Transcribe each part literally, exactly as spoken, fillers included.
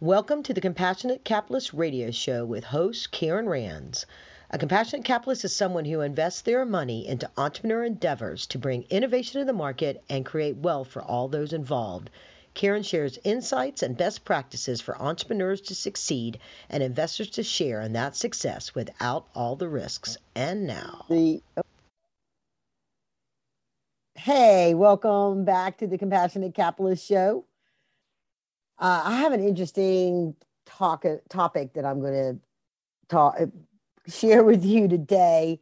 Welcome to the Compassionate Capitalist Radio Show with host Karen Rands. A compassionate capitalist is someone who invests their money into entrepreneur endeavors to bring innovation to the market and create wealth for all those involved. Karen shares insights and best practices for entrepreneurs to succeed and investors to share in that success without all the risks. And now... The- Hey, welcome back to the Compassionate Capitalist Show. Uh, I have an interesting talk, topic that I'm going to share with you today.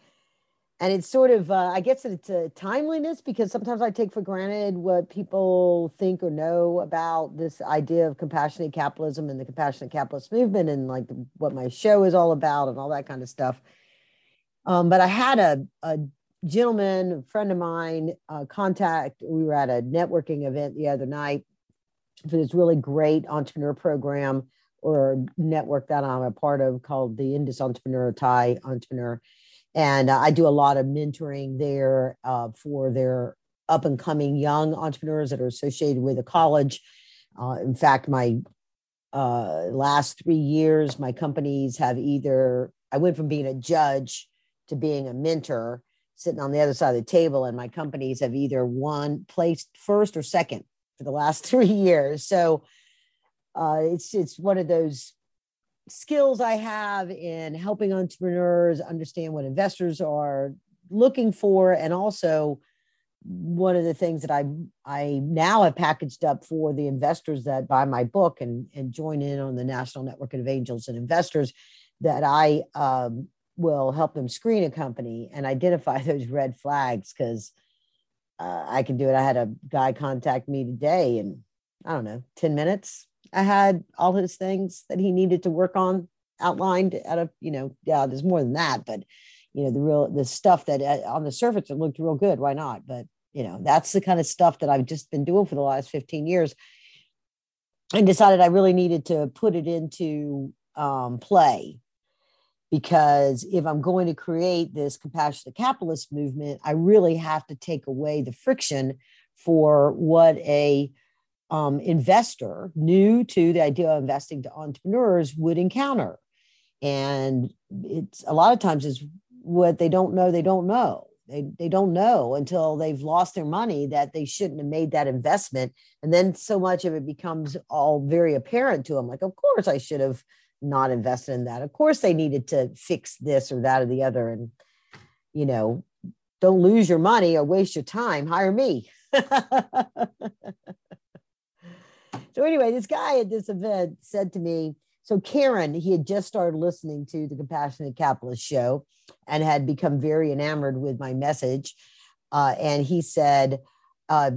And it's sort of, uh, I guess it's a timeliness, because sometimes I take for granted what people think or know about this idea of compassionate capitalism and the compassionate capitalist movement and like the, what my show is all about and all that kind of stuff. Um, but I had a, a gentleman, a friend of mine, uh, contact, we were at a networking event the other night for this really great entrepreneur program or network that I'm a part of called the Indus Entrepreneur, Thai Entrepreneur. And uh, I do a lot of mentoring there uh, for their up and coming young entrepreneurs that are associated with a college. Uh, in fact, my uh, last three years, my companies have either, I went from being a judge to being a mentor, sitting on the other side of the table, and my companies have either won, placed first or second for the last three years. So uh, it's it's one of those skills I have in helping entrepreneurs understand what investors are looking for. And also one of the things that I I now have packaged up for the investors that buy my book and, and join in on the National Network of Angels and Investors, that I um, will help them screen a company and identify those red flags, because Uh, I can do it. I had a guy contact me today, and I don't know, ten minutes. I had all his things that he needed to work on outlined out of, you know, yeah, there's more than that, but you know, the real, the stuff that uh, on the surface, it looked real good. Why not? But you know, that's the kind of stuff that I've just been doing for the last fifteen years, and decided I really needed to put it into um, play. Because if I'm going to create this compassionate capitalist movement, I really have to take away the friction for what a um, investor new to the idea of investing to entrepreneurs would encounter. And it's a lot of times is what they don't know. They don't know. They, they don't know until they've lost their money that they shouldn't have made that investment. And then so much of it becomes all very apparent to them. Like, of course I should have not invested in that. Of course they needed to fix this or that or the other. And, you know, don't lose your money or waste your time. Hire me. So anyway, this guy at this event said to me, so Karen, he had just started listening to the Compassionate Capitalist Show and had become very enamored with my message. Uh, and he said, uh,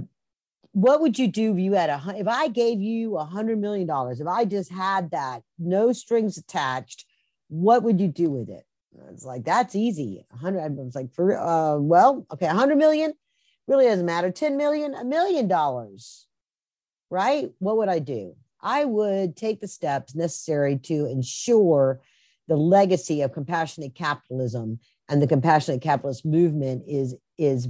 what would you do if you had a, if I gave you a hundred million dollars, if I just had that, no strings attached, what would you do with it? I was like, that's easy. A hundred. I was like, for, uh, well, okay. A hundred million really doesn't matter. ten million, a million dollars, right? What would I do? I would take the steps necessary to ensure the legacy of compassionate capitalism and the compassionate capitalist movement is, is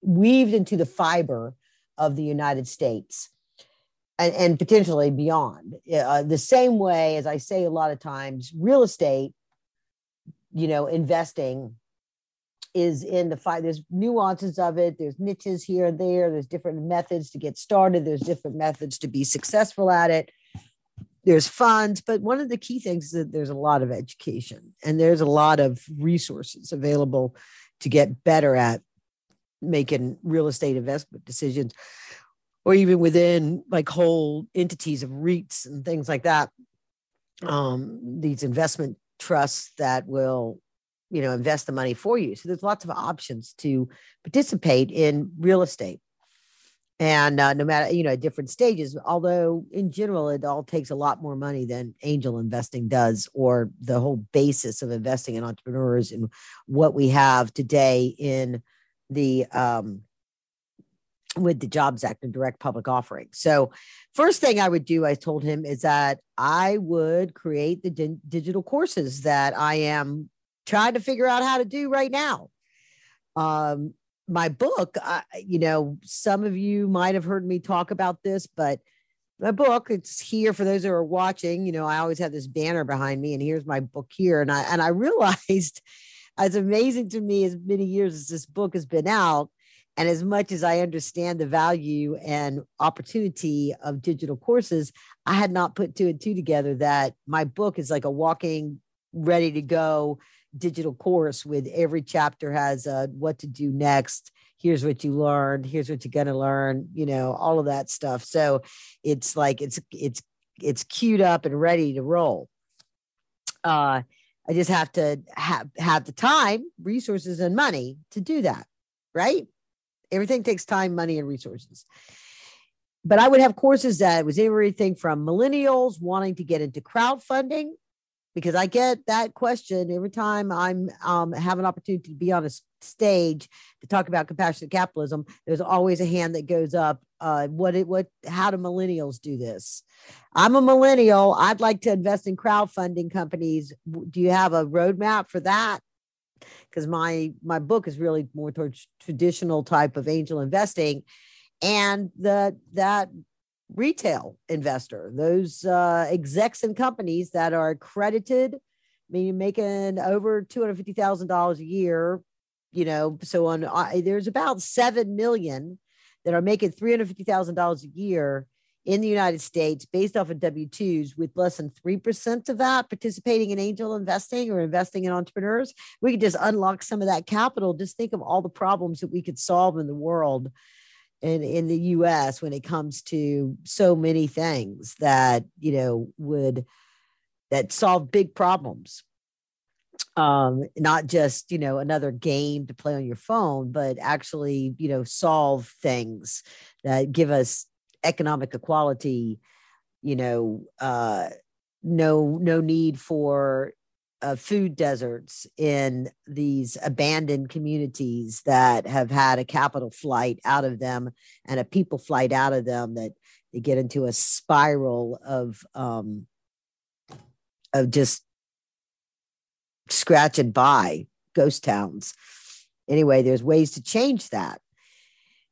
weaved into the fiber of the United States and, and potentially beyond. Uh, the same way, as I say a lot of times, real estate, you know, investing is in the fight. There's nuances of it. There's niches here and there. There's different methods to get started. There's different methods to be successful at it. There's funds. But one of the key things is that there's a lot of education and there's a lot of resources available to get better at making real estate investment decisions, or even within like whole entities of REITs and things like that. Um, these investment trusts that will, you know, invest the money for you. So there's lots of options to participate in real estate, and uh, no matter, you know, at different stages, although in general, it all takes a lot more money than angel investing does, or the whole basis of investing in entrepreneurs and what we have today in the um with the Jobs Act and direct public offering. So first thing I would do, I told him, is that I would create the di- digital courses that I am trying to figure out how to do right now. Um, my book, I, you know, some of you might have heard me talk about this, but the book. It's here for those who are watching. You know, I always have this banner behind me, and here's my book here. And I and I realized, it's amazing to me, as many years as this book has been out, and as much as I understand the value and opportunity of digital courses, I had not put two and two together that my book is like a walking, ready to go digital course, with every chapter has a what to do next. Here's what you learned. Here's what you're going to learn, you know, all of that stuff. So it's like, it's, it's, it's queued up and ready to roll. Uh, I just have to have, have the time, resources, and money to do that, right? Everything takes time, money, and resources. But I would have courses that was everything from millennials wanting to get into crowdfunding, because I get that question every time I'm um, have an opportunity to be on a stage to talk about compassionate capitalism. There's always a hand that goes up. Uh, what it what? How do millennials do this? I'm a millennial. I'd like to invest in crowdfunding companies. Do you have a roadmap for that? Because my my book is really more towards traditional type of angel investing, and the that. retail investor, those uh, execs and companies that are accredited, meaning making over two hundred fifty thousand dollars a year, you know, so on. Uh, there's about seven million that are making three hundred fifty thousand dollars a year in the United States based off of W two's, with less than three percent of that participating in angel investing or investing in entrepreneurs. We could just unlock some of that capital. Just think of all the problems that we could solve in the world and in the U S when it comes to so many things that, you know, would, that solve big problems. Um, not just, you know, another game to play on your phone, but actually, you know, solve things that give us economic equality, you know, uh, no, no need for Uh, food deserts in these abandoned communities that have had a capital flight out of them and a people flight out of them, that they get into a spiral of um, of just scratch and buy ghost towns. Anyway, there's ways to change that.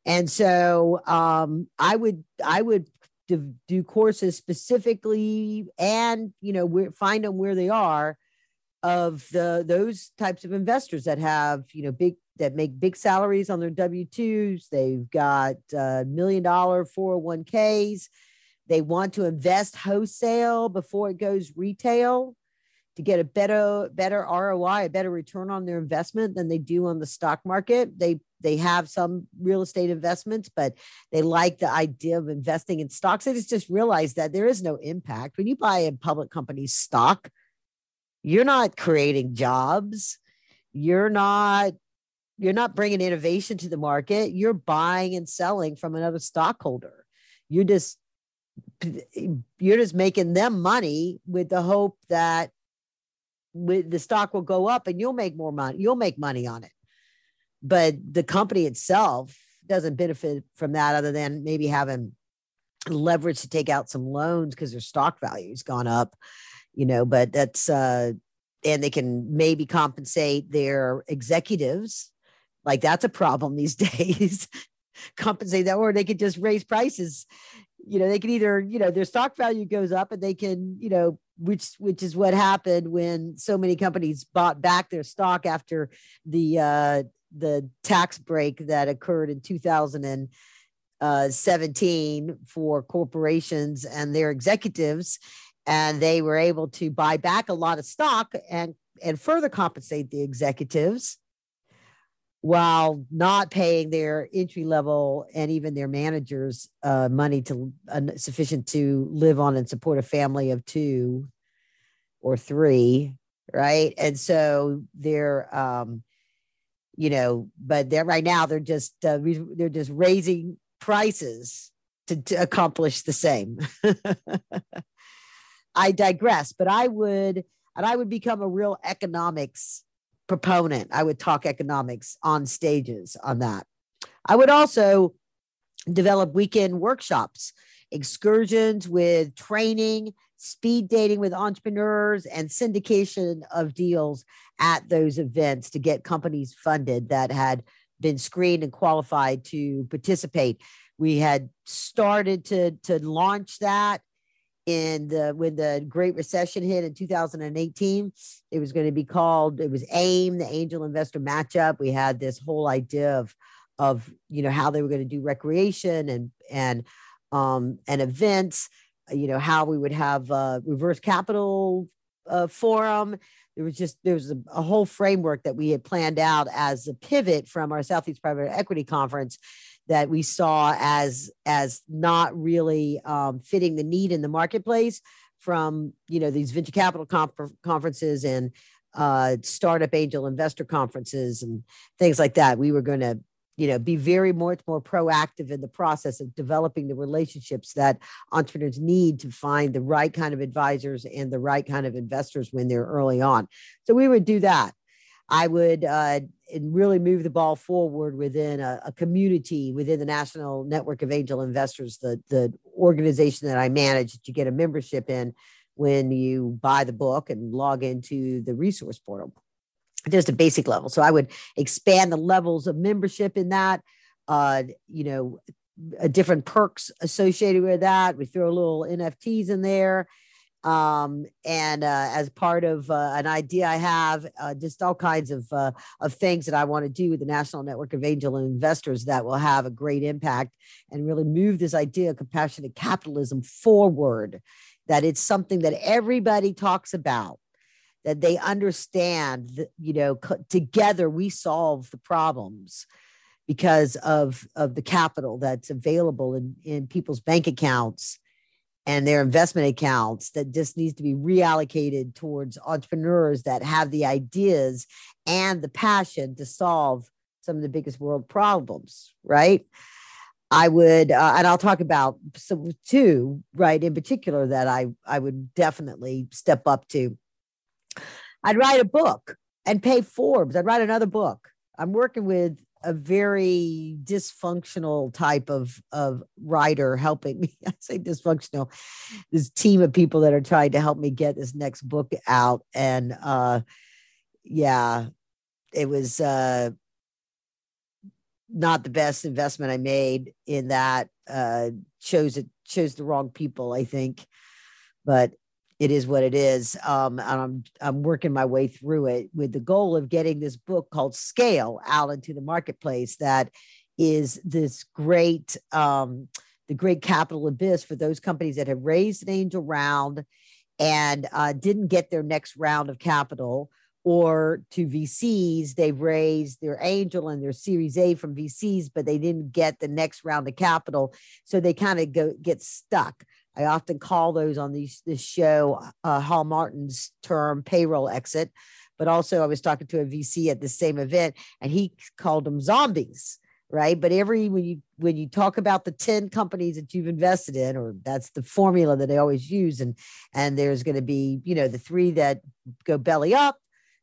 And so um, I would, I would do, do courses specifically, and, you know, where, find them where they are, of the those types of investors that have, you know, big, that make big salaries on their W two's. They've got uh, million dollar four oh one k's. They want to invest wholesale before it goes retail to get a better better R O I, a better return on their investment than they do on the stock market. They they have some real estate investments, but they like the idea of investing in stocks. They just, just realized that there is no impact. When you buy a public company's stock, you're not creating jobs. You're not, you're not bringing innovation to the market. You're buying and selling from another stockholder. You're just, you're just making them money with the hope that with the stock will go up and you'll make more money. You'll make money on it. But the company itself doesn't benefit from that, other than maybe having leverage to take out some loans because their stock value's gone up. You know, but that's, uh, and they can maybe compensate their executives. Like, that's a problem these days, compensate that, or they could just raise prices. You know, they can either, you know, their stock value goes up and they can, you know, which, which is what happened when so many companies bought back their stock after the, uh, the tax break that occurred in two thousand seventeen for corporations and their executives. And they were able to buy back a lot of stock and, and further compensate the executives while not paying their entry level and even their managers uh, money to uh, sufficient to live on and support a family of two or three, right? And so they're, um, you know, but they're right now they're just uh, they're just raising prices to, to accomplish the same. I digress, but I would, and I would become a real economics proponent. I would talk economics on stages on that. I would also develop weekend workshops, excursions with training, speed dating with entrepreneurs, and syndication of deals at those events to get companies funded that had been screened and qualified to participate. We had started to, to launch that. And uh, when the Great Recession hit in two thousand eighteen, it was going to be called, it was AIM, the Angel Investor Matchup. We had this whole idea of, of you know, how they were going to do recreation and, and, um, and events, you know, how we would have a reverse capital uh, forum. There was just, there was a, a whole framework that we had planned out as a pivot from our Southeast Private Equity Conference that we saw as, as not really um, fitting the need in the marketplace from, you know, these venture capital comp- conferences and uh, startup angel investor conferences and things like that. We were going to, you know, be very much more proactive in the process of developing the relationships that entrepreneurs need to find the right kind of advisors and the right kind of investors when they're early on. So we would do that. I would uh, really move the ball forward within a, a community, within the National Network of Angel Investors, the, the organization that I manage that you get a membership in when you buy the book and log into the resource portal, just a basic level. So I would expand the levels of membership in that, uh, you know, uh, different perks associated with that. We throw little N F Ts in there. Um, and uh, as part of uh, an idea I have, uh, just all kinds of uh, of things that I want to do with the National Network of Angel Investors that will have a great impact and really move this idea of compassionate capitalism forward, that it's something that everybody talks about, that they understand, that, you know, co- together we solve the problems because of, of the capital that's available in, in people's bank accounts and their investment accounts that just needs to be reallocated towards entrepreneurs that have the ideas and the passion to solve some of the biggest world problems, right? I would, uh, and I'll talk about some two, right, in particular that I, I would definitely step up to. I'd write a book and pay Forbes. I'd write another book. I'm working with a very dysfunctional type of, of writer helping me. I say dysfunctional, this team of people that are trying to help me get this next book out. And uh, yeah, it was uh, not the best investment I made in that. Uh, chose it, chose the wrong people, I think, but it is what it is. Um, and I'm, I'm working my way through it with the goal of getting this book called Scale out into the marketplace. That is this great, um, the great capital abyss for those companies that have raised an angel round and uh, didn't get their next round of capital, or to V Cs, they've raised their angel and their Series A from V Cs, but they didn't get the next round of capital. So they kind of go get stuck. I often call those on these, this show, uh, Hal Martin's term, payroll exit. But also I was talking to a V C at the same event and he called them zombies, right? But every, when you, when you talk about the ten companies that you've invested in, or that's the formula that they always use. And, and there's going to be, you know, the three that go belly up,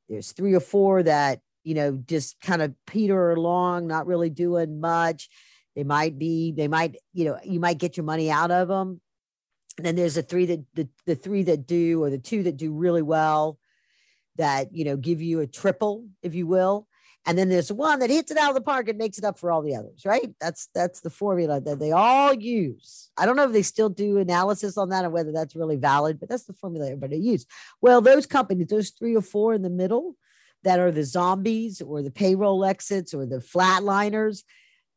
there's three or four that, you know, just kind of peter along, not really doing much. They might be, they might, you know, you might get your money out of them. And then there's the three that the, the three that do, or the two that do really well that, you know, give you a triple, if you will. And then there's one that hits it out of the park and makes it up for all the others, right? That's, that's the formula that they all use. I don't know if they still do analysis on that and whether that's really valid, but that's the formula everybody uses. Well, those companies, those three or four in the middle that are the zombies or the payroll exits or the flatliners,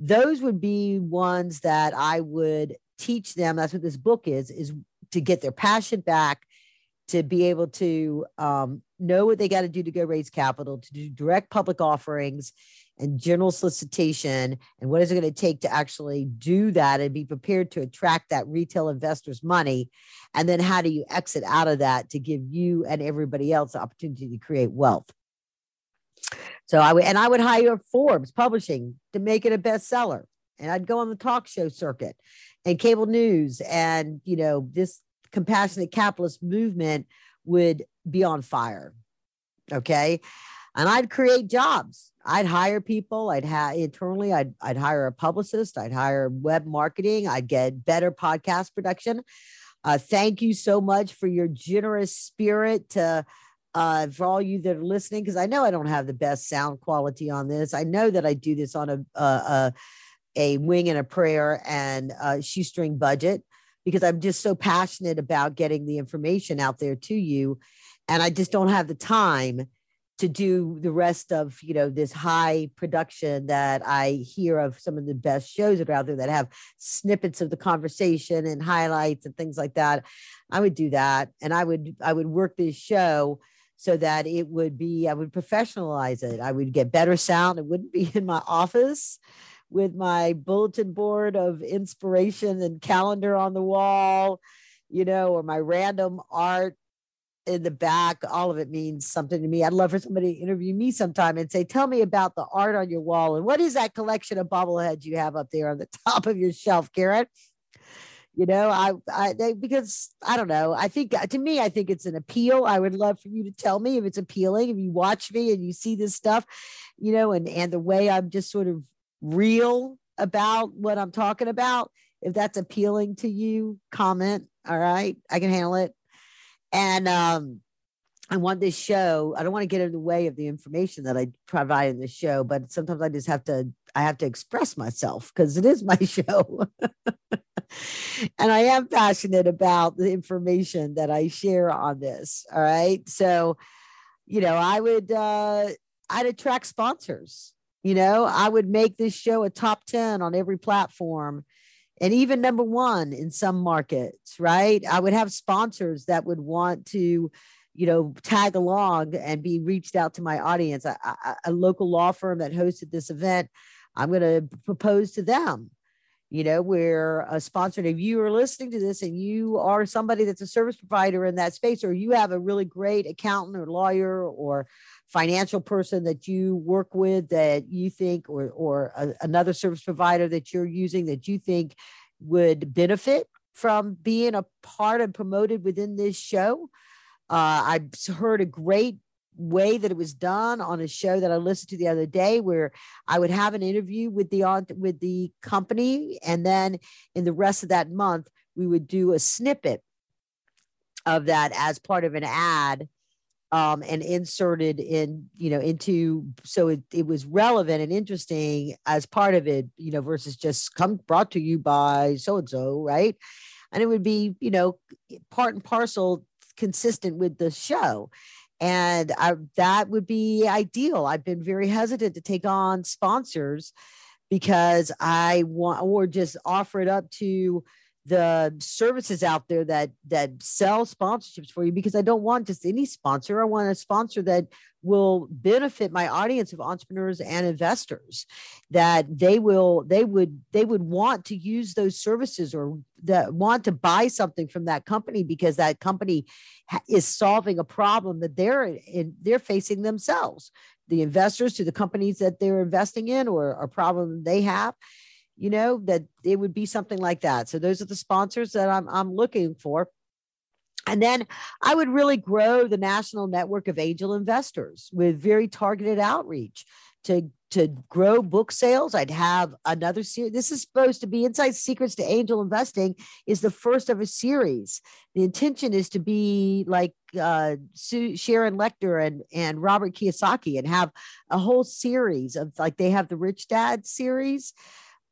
those would be ones that I would teach them. That's what this book is, is to get their passion back, to be able to um, know what they got to do to go raise capital, to do direct public offerings and general solicitation. And what is it going to take to actually do that and be prepared to attract that retail investor's money? And then how do you exit out of that to give you and everybody else the opportunity to create wealth? So I would, and I would hire Forbes Publishing to make it a bestseller. And I'd go on the talk show circuit and cable news, and, you know, this compassionate capitalist movement would be on fire. Okay. And I'd create jobs. I'd hire people. I'd have internally, I'd, I'd hire a publicist. I'd hire web marketing. I'd get better podcast production. Uh, thank you so much for your generous spirit to, uh, for all you that are listening. Cause I know I don't have the best sound quality on this. I know that I do this on a, uh, a wing and a prayer and a shoestring budget, because I'm just so passionate about getting the information out there to you. And I just don't have the time to do the rest of, you know, this high production that I hear of some of the best shows that are out there that have snippets of the conversation and highlights and things like that. I would do that. And I would, I would work this show so that it would be, I would professionalize it. I would get better sound. It wouldn't be in my office with my bulletin board of inspiration and calendar on the wall, you know, or my random art in the back. All of it means something to me. I'd love for somebody to interview me sometime and say, tell me about the art on your wall. And what is that collection of bobbleheads you have up there on the top of your shelf, Karen? You know, I, I, they, because I don't know, I think to me, I think it's an appeal. I would love for you to tell me if it's appealing. If you watch me and you see this stuff, you know, and, and the way I'm just sort of real about what I'm talking about, if that's appealing to you, comment. All right. I can handle it. And um, I want this show, I don't want to get in the way of the information that I provide in this show, but sometimes I just have to, I have to express myself because it is my show. And I am passionate about the information that I share on this. All right. So, you know, I would, uh, I'd attract sponsors, you know, I would make this show a top ten on every platform. And even number one in some markets, right? I would have sponsors that would want to, you know, tag along and be reached out to my audience. I, I, a local law firm that hosted this event, I'm going to propose to them, you know, we're a sponsor. And if you are listening to this and you are somebody that's a service provider in that space, or you have a really great accountant or lawyer or financial person that you work with that you think, or, or a, another service provider that you're using that you think would benefit from being a part and promoted within this show. Uh, I heard a great way that it was done on a show that I listened to the other day, where I would have an interview with the, with the company. And then in the rest of that month, we would do a snippet of that as part of an ad, um, and inserted in, you know, into, so it, it was relevant and interesting as part of it, you know, versus just come brought to you by so-and-so. Right. And it would be, you know, part and parcel consistent with the show. And I, that would be ideal. I've been very hesitant to take on sponsors because I want, or just offer it up to the services out there that, that sell sponsorships for you, because I don't want just any sponsor. I want a sponsor that will benefit my audience of entrepreneurs and investors, that they will, they would, they would want to use those services, or that want to buy something from that company because that company ha- is solving a problem that they're in, they're facing themselves, the investors to the companies that they're investing in, or a problem they have. You know, that it would be something like that. So those are the sponsors that I'm, I'm looking for. And then I would really grow the National Network of Angel Investors with very targeted outreach to, to grow book sales. I'd have another series. This is supposed to be Inside Secrets to Angel Investing is the first of a series. The intention is to be like uh, Sue, Sharon Lecter and, and Robert Kiyosaki, and have a whole series of, like they have the Rich Dad series.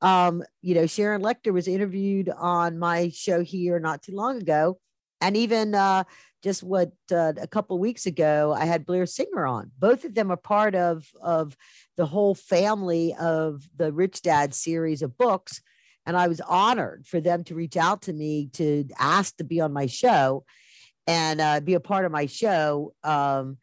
Um, you know, Sharon Lecter was interviewed on my show here not too long ago. And even uh, just what uh, a couple of weeks ago, I had Blair Singer on. Both of them are part of, of the whole family of the Rich Dad series of books. And I was honored for them to reach out to me to ask to be on my show and uh, be a part of my show. Um,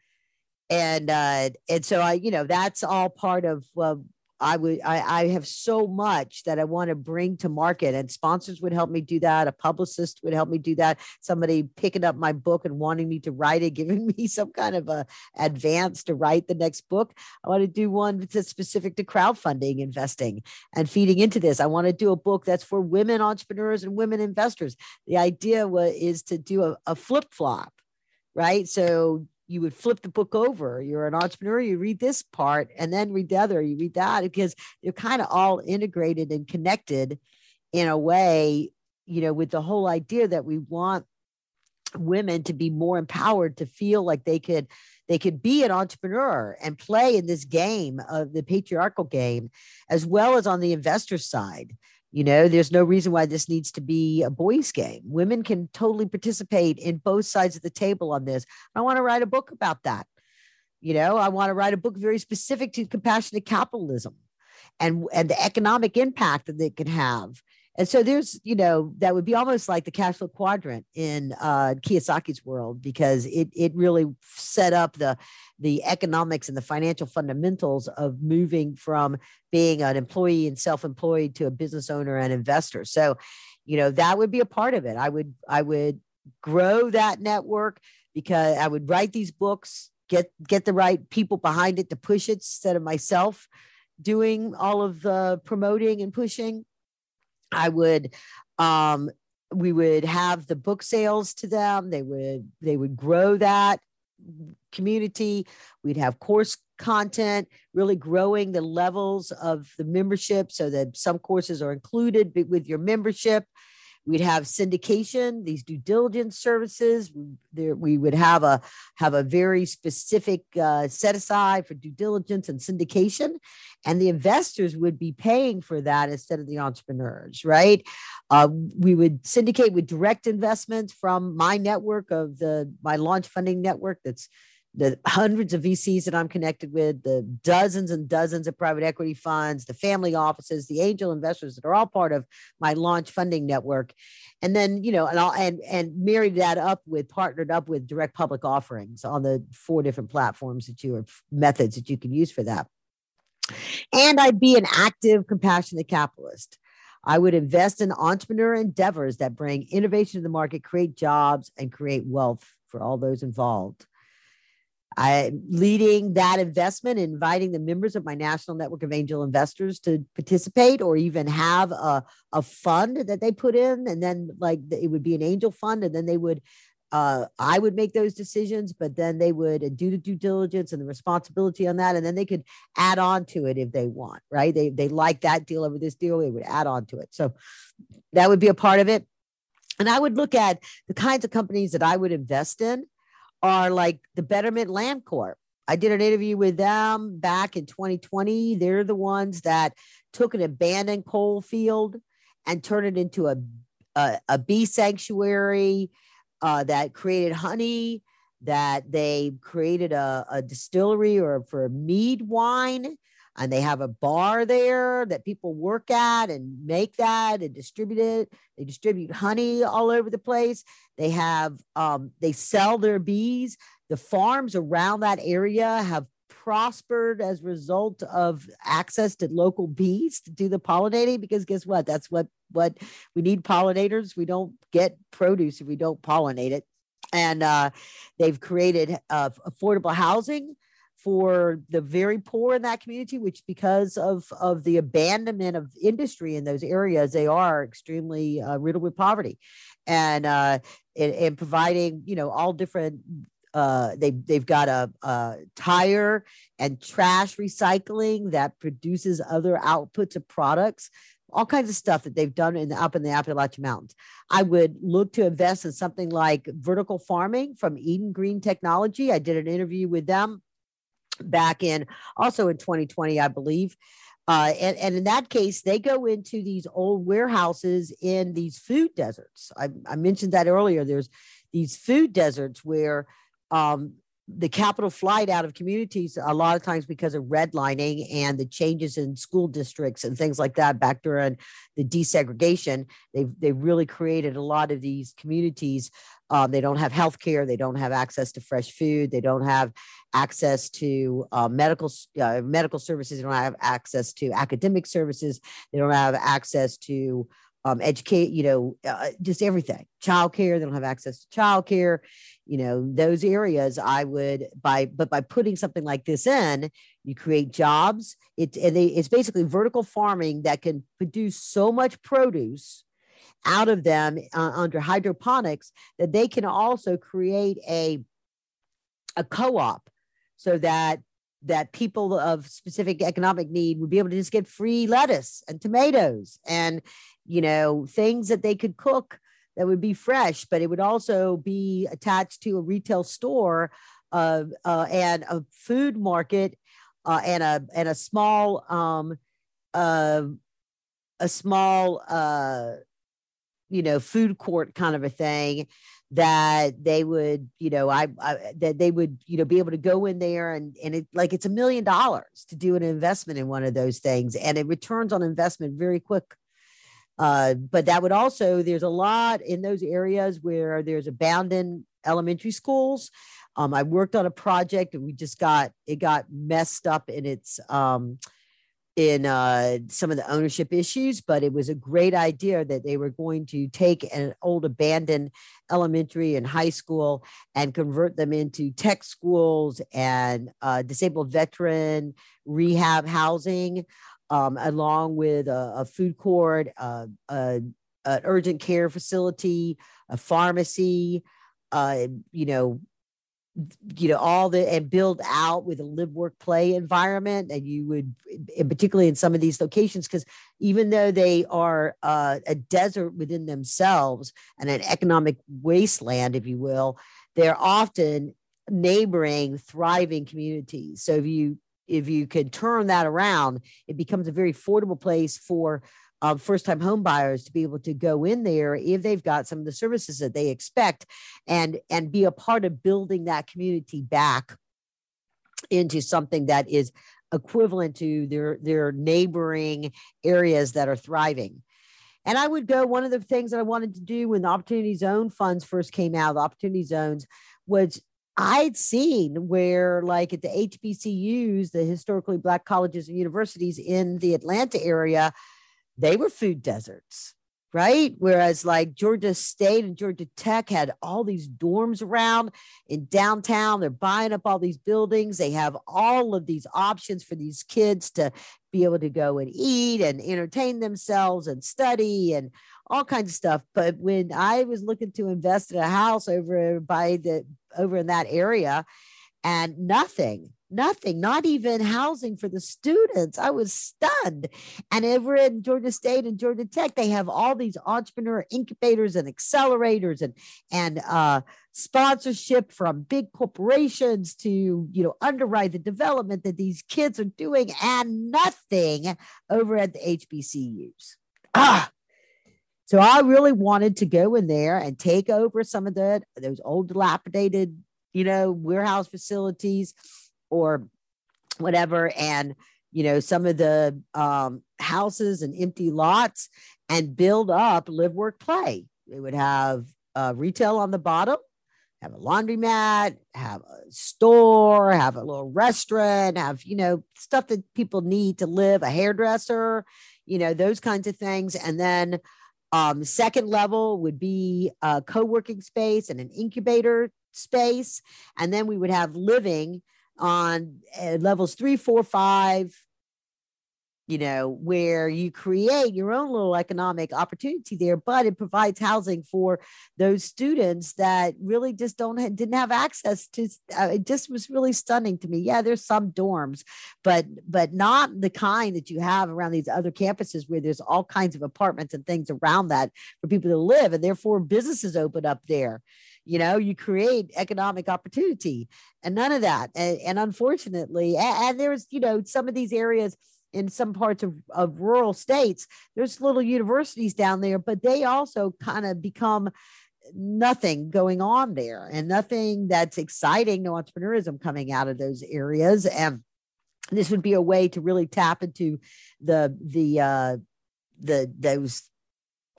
and uh, and so, I, you know, that's all part of uh, I would, I, I have so much that I want to bring to market, and sponsors would help me do that. A publicist would help me do that. Somebody picking up my book and wanting me to write it, giving me some kind of a advance to write the next book. I want to do one that's specific to crowdfunding investing and feeding into this. I want to do a book that's for women entrepreneurs and women investors. The idea was, is to do a, a flip flop, right? So you would flip the book over. You're an entrepreneur, you read this part and then read the other, you read that, because they're kind of all integrated and connected in a way, you know, with the whole idea that we want women to be more empowered, to feel like they could, They could be an entrepreneur and play in this game of the patriarchal game, as well as on the investor side. You know, there's no reason why this needs to be a boys' game. Women can totally participate in both sides of the table on this. I want to write a book about that. You know, I want to write a book very specific to compassionate capitalism and, and the economic impact that it can have. And so there's, you know, that would be almost like the cash flow quadrant in uh, Kiyosaki's world, because it it really set up the the economics and the financial fundamentals of moving from being an employee and self-employed to a business owner and investor. So, you know, that would be a part of it. I would I would grow that network, because I would write these books, get get the right people behind it to push it instead of myself doing all of the promoting and pushing. I would, um, we would have the book sales to them. They would, they would grow that community. We'd have course content, really growing the levels of the membership so that some courses are included with your membership. We'd have syndication, these due diligence services. There, we would have a, have a very specific uh, set aside for due diligence and syndication. And the investors would be paying for that instead of the entrepreneurs, right? Uh, we would syndicate with direct investments from my network of the, my launch funding network. That's the hundreds of V Cs that I'm connected with, the dozens and dozens of private equity funds, the family offices, the angel investors that are all part of my launch funding network. And then, you know, and I'll, and, and married that up with, partnered up with direct public offerings on the four different platforms that you, or methods that you can use for that. And I'd be an active, compassionate capitalist. I would invest in entrepreneur endeavors that bring innovation to the market, create jobs, and create wealth for all those involved. I, leading that investment, inviting the members of my National Network of Angel Investors to participate, or even have a, a fund that they put in, and then like it would be an angel fund, and then they would, uh, I would make those decisions, but then they would do the due diligence and the responsibility on that, and then they could add on to it if they want, right? They, they like that deal over this deal, they would add on to it. So that would be a part of it. And I would look at the kinds of companies that I would invest in. Are like the Betterment Land Corp. I did an interview with them back in twenty twenty. They're the ones that took an abandoned coal field and turned it into a, a, a bee sanctuary, uh, that created honey, that they created a, a distillery or for mead wine. And they have a bar there that people work at and make that and distribute it. They distribute honey all over the place. They have, um, they sell their bees. The farms around that area have prospered as a result of access to local bees to do the pollinating, because guess what? That's what, what we need, pollinators. We don't get produce if we don't pollinate it. And uh, they've created uh, affordable housing for the very poor in that community, which because of, of the abandonment of industry in those areas, they are extremely uh, riddled with poverty, and, uh, and, and providing, you know, all different, uh, they, they've got a, a tire and trash recycling that produces other outputs of products, all kinds of stuff that they've done in the, up in the Appalachian Mountains. I would look to invest in something like vertical farming from Eden Green Technology. I did an interview with them back in also in twenty twenty, I believe. Uh, and, and in that case, they go into these old warehouses in these food deserts. I, I mentioned that earlier. There's these food deserts where um, the capital flight out of communities, a lot of times because of redlining and the changes in school districts and things like that back during the desegregation, they've, they've really created a lot of these communities. Um, they don't have health care. They don't have access to fresh food. They don't have access to uh, medical uh, medical services. They don't have access to academic services. They don't have access to um, educate, you know, uh, just everything. Childcare. They don't have access to childcare. You know, those areas I would by, but by putting something like this in, you create jobs. It, and they, it's basically vertical farming that can produce so much produce out of them uh, under hydroponics that they can also create a a co-op so that that people of specific economic need would be able to just get free lettuce and tomatoes and, you know, things that they could cook that would be fresh, but it would also be attached to a retail store uh, uh, and a food market uh, and a and a small um, uh, a small uh, you know food court kind of a thing. That they would, you know, I, I that they would, you know, be able to go in there and and it like it's a million dollars to do an investment in one of those things, and it returns on investment very quick. Uh, but that would also there's a lot in those areas where there's abandoned elementary schools. Um, I worked on a project and we just got it got messed up in its um, in uh, some of the ownership issues, but it was a great idea that they were going to take an old abandoned elementary and high school and convert them into tech schools and uh, disabled veteran rehab housing, um, along with a, a food court, uh, a, an urgent care facility, a pharmacy, uh, you know, you know, all the, and build out with a live, work, play environment. And you would, and particularly in some of these locations, because even though they are uh, a desert within themselves and an economic wasteland, if you will, they're often neighboring thriving communities. So if you, if you can turn that around, it becomes a very affordable place for Um, first-time home buyers to be able to go in there if they've got some of the services that they expect, and and be a part of building that community back into something that is equivalent to their their neighboring areas that are thriving. And I would go, one of the things that I wanted to do when the Opportunity Zone funds first came out, the Opportunity Zones, was I'd seen where, like at the H B C Us, the historically black colleges and universities in the Atlanta area, they were food deserts, right? Whereas like Georgia State and Georgia Tech had all these dorms around in downtown. They're buying up all these buildings. They have all of these options for these kids to be able to go and eat and entertain themselves and study and all kinds of stuff. But when I was looking to invest in a house over by the, over in that area, and nothing, Nothing, not even housing for the students. I was stunned. And over in Georgia State and Georgia Tech, they have all these entrepreneur incubators and accelerators and and uh, sponsorship from big corporations to, you know, underwrite the development that these kids are doing, and nothing over at the H B C Us. Ah. So I really wanted to go in there and take over some of the those old dilapidated, you know, warehouse facilities or whatever, and, you know, some of the um, houses and empty lots, and build up live, work, play. It would have uh, retail on the bottom, have a laundromat, have a store, have a little restaurant, have, you know, stuff that people need to live, a hairdresser, you know, those kinds of things. And then um, second level would be a co-working space and an incubator space. And then we would have living on levels three, four, five, you know, where you create your own little economic opportunity there, but it provides housing for those students that really just don't didn't have access to. Uh, it just was really stunning to me. Yeah, there's some dorms, but but not the kind that you have around these other campuses where there's all kinds of apartments and things around that for people to live, and therefore businesses open up there. You know, you create economic opportunity, and none of that. And, and unfortunately, and, and there's, you know, some of these areas in some parts of, of rural states, there's little universities down there, but they also kind of become nothing going on there, and nothing that's exciting, no entrepreneurism coming out of those areas. And this would be a way to really tap into the, the, uh, the, those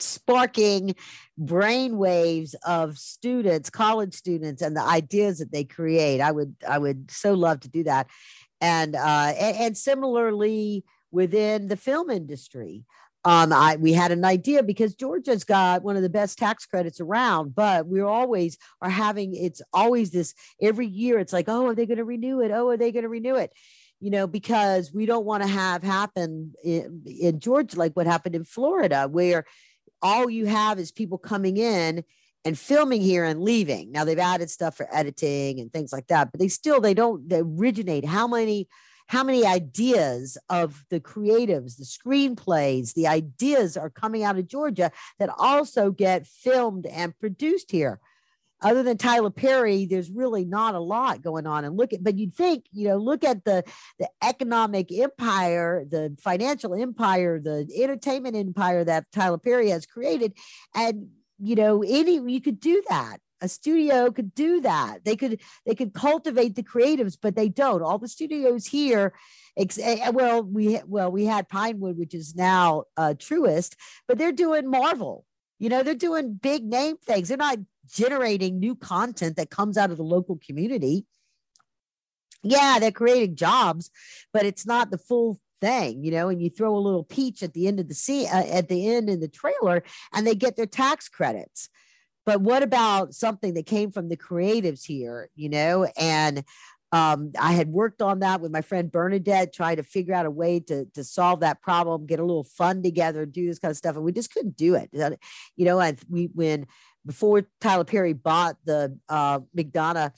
sparking brain waves of students, college students, and the ideas that they create. I would, I would so love to do that. And, uh, and, and similarly within the film industry, um, I, we had an idea because Georgia's got one of the best tax credits around, but we're always are having, it's always this every year. It's like, oh, are they going to renew it? Oh, are they going to renew it? You know, because we don't want to have happen in, in Georgia, like what happened in Florida, where all you have is people coming in and filming here and leaving. Now they've added stuff for editing and things like that, but they still, they don't they originate how many, how many ideas of the creatives, the screenplays, the ideas are coming out of Georgia that also get filmed and produced here. Other than Tyler Perry, there's really not a lot going on. And look at, but you'd think, you know, look at the, the economic empire, the financial empire, the entertainment empire that Tyler Perry has created. And, you know, any, you could do that. A studio could do that. They could, they could cultivate the creatives, but they don't. All the studios here, ex- well, we, well, we had Pinewood, which is now uh, Truist, but they're doing Marvel. You know, they're doing big name things. They're not generating new content that comes out of the local community. Yeah, they're creating jobs, but it's not the full thing, you know, and you throw a little peach at the end of the sea, uh, at the end in the trailer, and they get their tax credits. But what about something that came from the creatives here, you know? And um, I had worked on that with my friend Bernadette, trying to figure out a way to, to solve that problem, get a little fund together, do this kind of stuff. And we just couldn't do it. You know, I, we, when, before Tyler Perry bought the uh, McDonough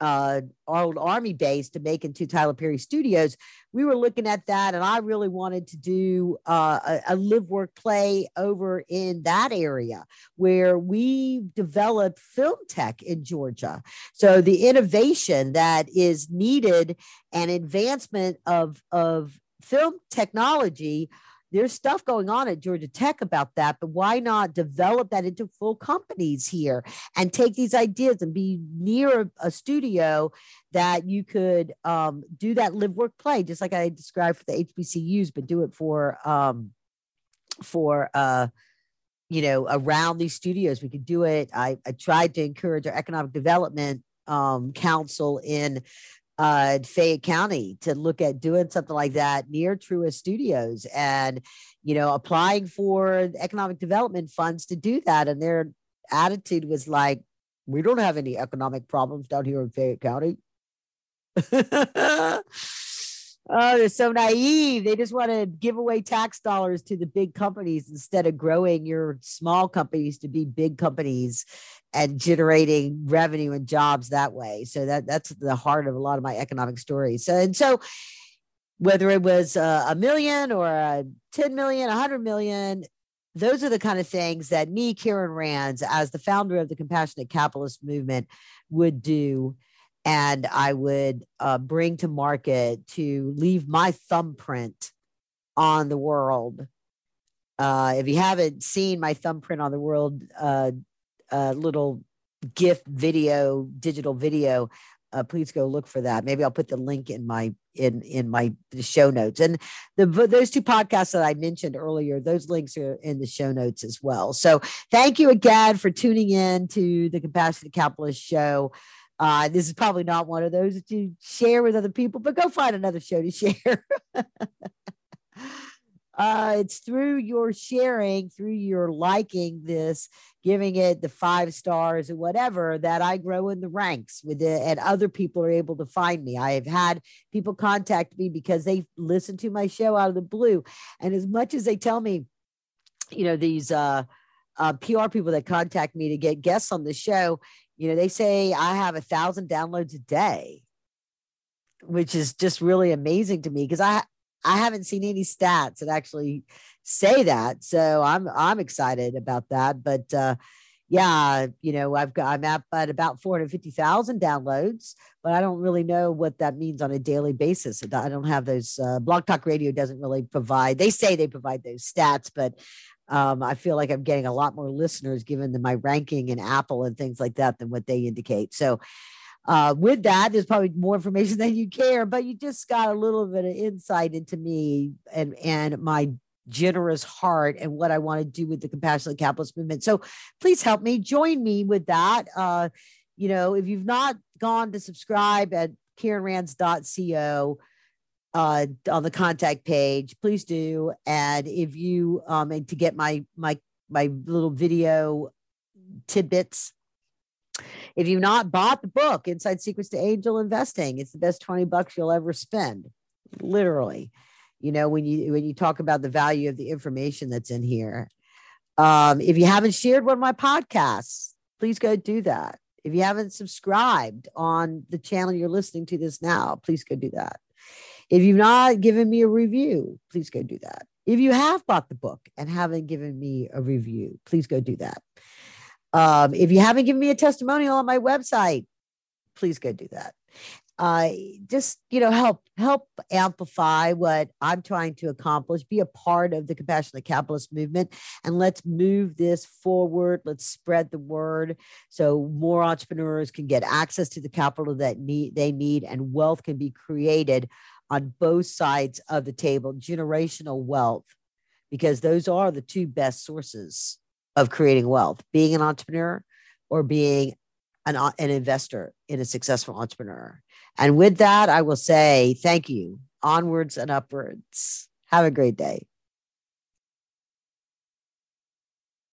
uh, Arnold Army base to make into Tyler Perry Studios, we were looking at that. And I really wanted to do uh, a, a live, work, play over in that area where we developed film tech in Georgia. So the innovation that is needed and advancement of, of film technology, there's stuff going on at Georgia Tech about that, but why not develop that into full companies here and take these ideas and be near a, a studio that you could um, do that live, work, play, just like I described for the H B C Us, but do it for, um, for uh, you know, around these studios. We could do it. I, I tried to encourage our economic development um, council in Uh, Fayette County to look at doing something like that near Truist Studios and, you know, applying for economic development funds to do that. And their attitude was like, we don't have any economic problems down here in Fayette County. Oh, they're so naive. They just want to give away tax dollars to the big companies instead of growing your small companies to be big companies and generating revenue and jobs that way. So that that's the heart of a lot of my economic stories. So, and so whether it was a, a million or a ten million, a hundred million, those are the kind of things that me, Karen Rands, as the founder of the Compassionate Capitalist Movement, would do. And I would uh, bring to market to leave my thumbprint on the world. Uh, if you haven't seen my thumbprint on the world, uh, a uh, little GIF video, digital video, uh, please go look for that. Maybe I'll put the link in my, in, in my show notes, and the, those two podcasts that I mentioned earlier, those links are in the show notes as well. So thank you again for tuning in to the Compassionate Capitalist Show. Uh, this is probably not one of those that you share with other people, but go find another show to share. Uh, it's through your sharing, through your liking this, giving it the five stars or whatever, that I grow in the ranks with it, and other people are able to find me. I have had people contact me because they listen to my show out of the blue. And as much as they tell me, you know, these uh, uh, P R people that contact me to get guests on the show, you know, they say I have a thousand downloads a day, which is just really amazing to me, because I I haven't seen any stats that actually say that. So I'm, I'm excited about that, but uh, yeah, you know, I've got, I'm at, at about four hundred fifty thousand downloads, but I don't really know what that means on a daily basis. I don't have those, uh, Blog Talk Radio doesn't really provide, they say they provide those stats, but um, I feel like I'm getting a lot more listeners given the, my ranking in Apple and things like that than what they indicate. So Uh, with that, there's probably more information than you care, but you just got a little bit of insight into me and, and my generous heart and what I want to do with the Compassionate Capitalist Movement. So please help me, join me with that. Uh, you know, if you've not gone to subscribe at Karen Rands dot co uh, on the contact page, please do. And if you, um, and to get my, my, my little video tidbits, if you've not bought the book, Inside Secrets to Angel Investing, it's the best twenty bucks you'll ever spend. Literally, you know, when you when you talk about the value of the information that's in here. Um, if you haven't shared one of my podcasts, please go do that. If you haven't subscribed on the channel you're listening to this now, please go do that. If you've not given me a review, please go do that. If you have bought the book and haven't given me a review, please go do that. Um, if you haven't given me a testimonial on my website, please go do that. Uh, just, you know, help, help amplify what I'm trying to accomplish, be a part of the compassionate capitalist movement, and let's move this forward. Let's spread the word so more entrepreneurs can get access to the capital that need, they need, and wealth can be created on both sides of the table, generational wealth, because those are the two best sources of creating wealth, being an entrepreneur or being an, an investor in a successful entrepreneur. And with that, I will say thank you. Onwards and upwards. Have a great day.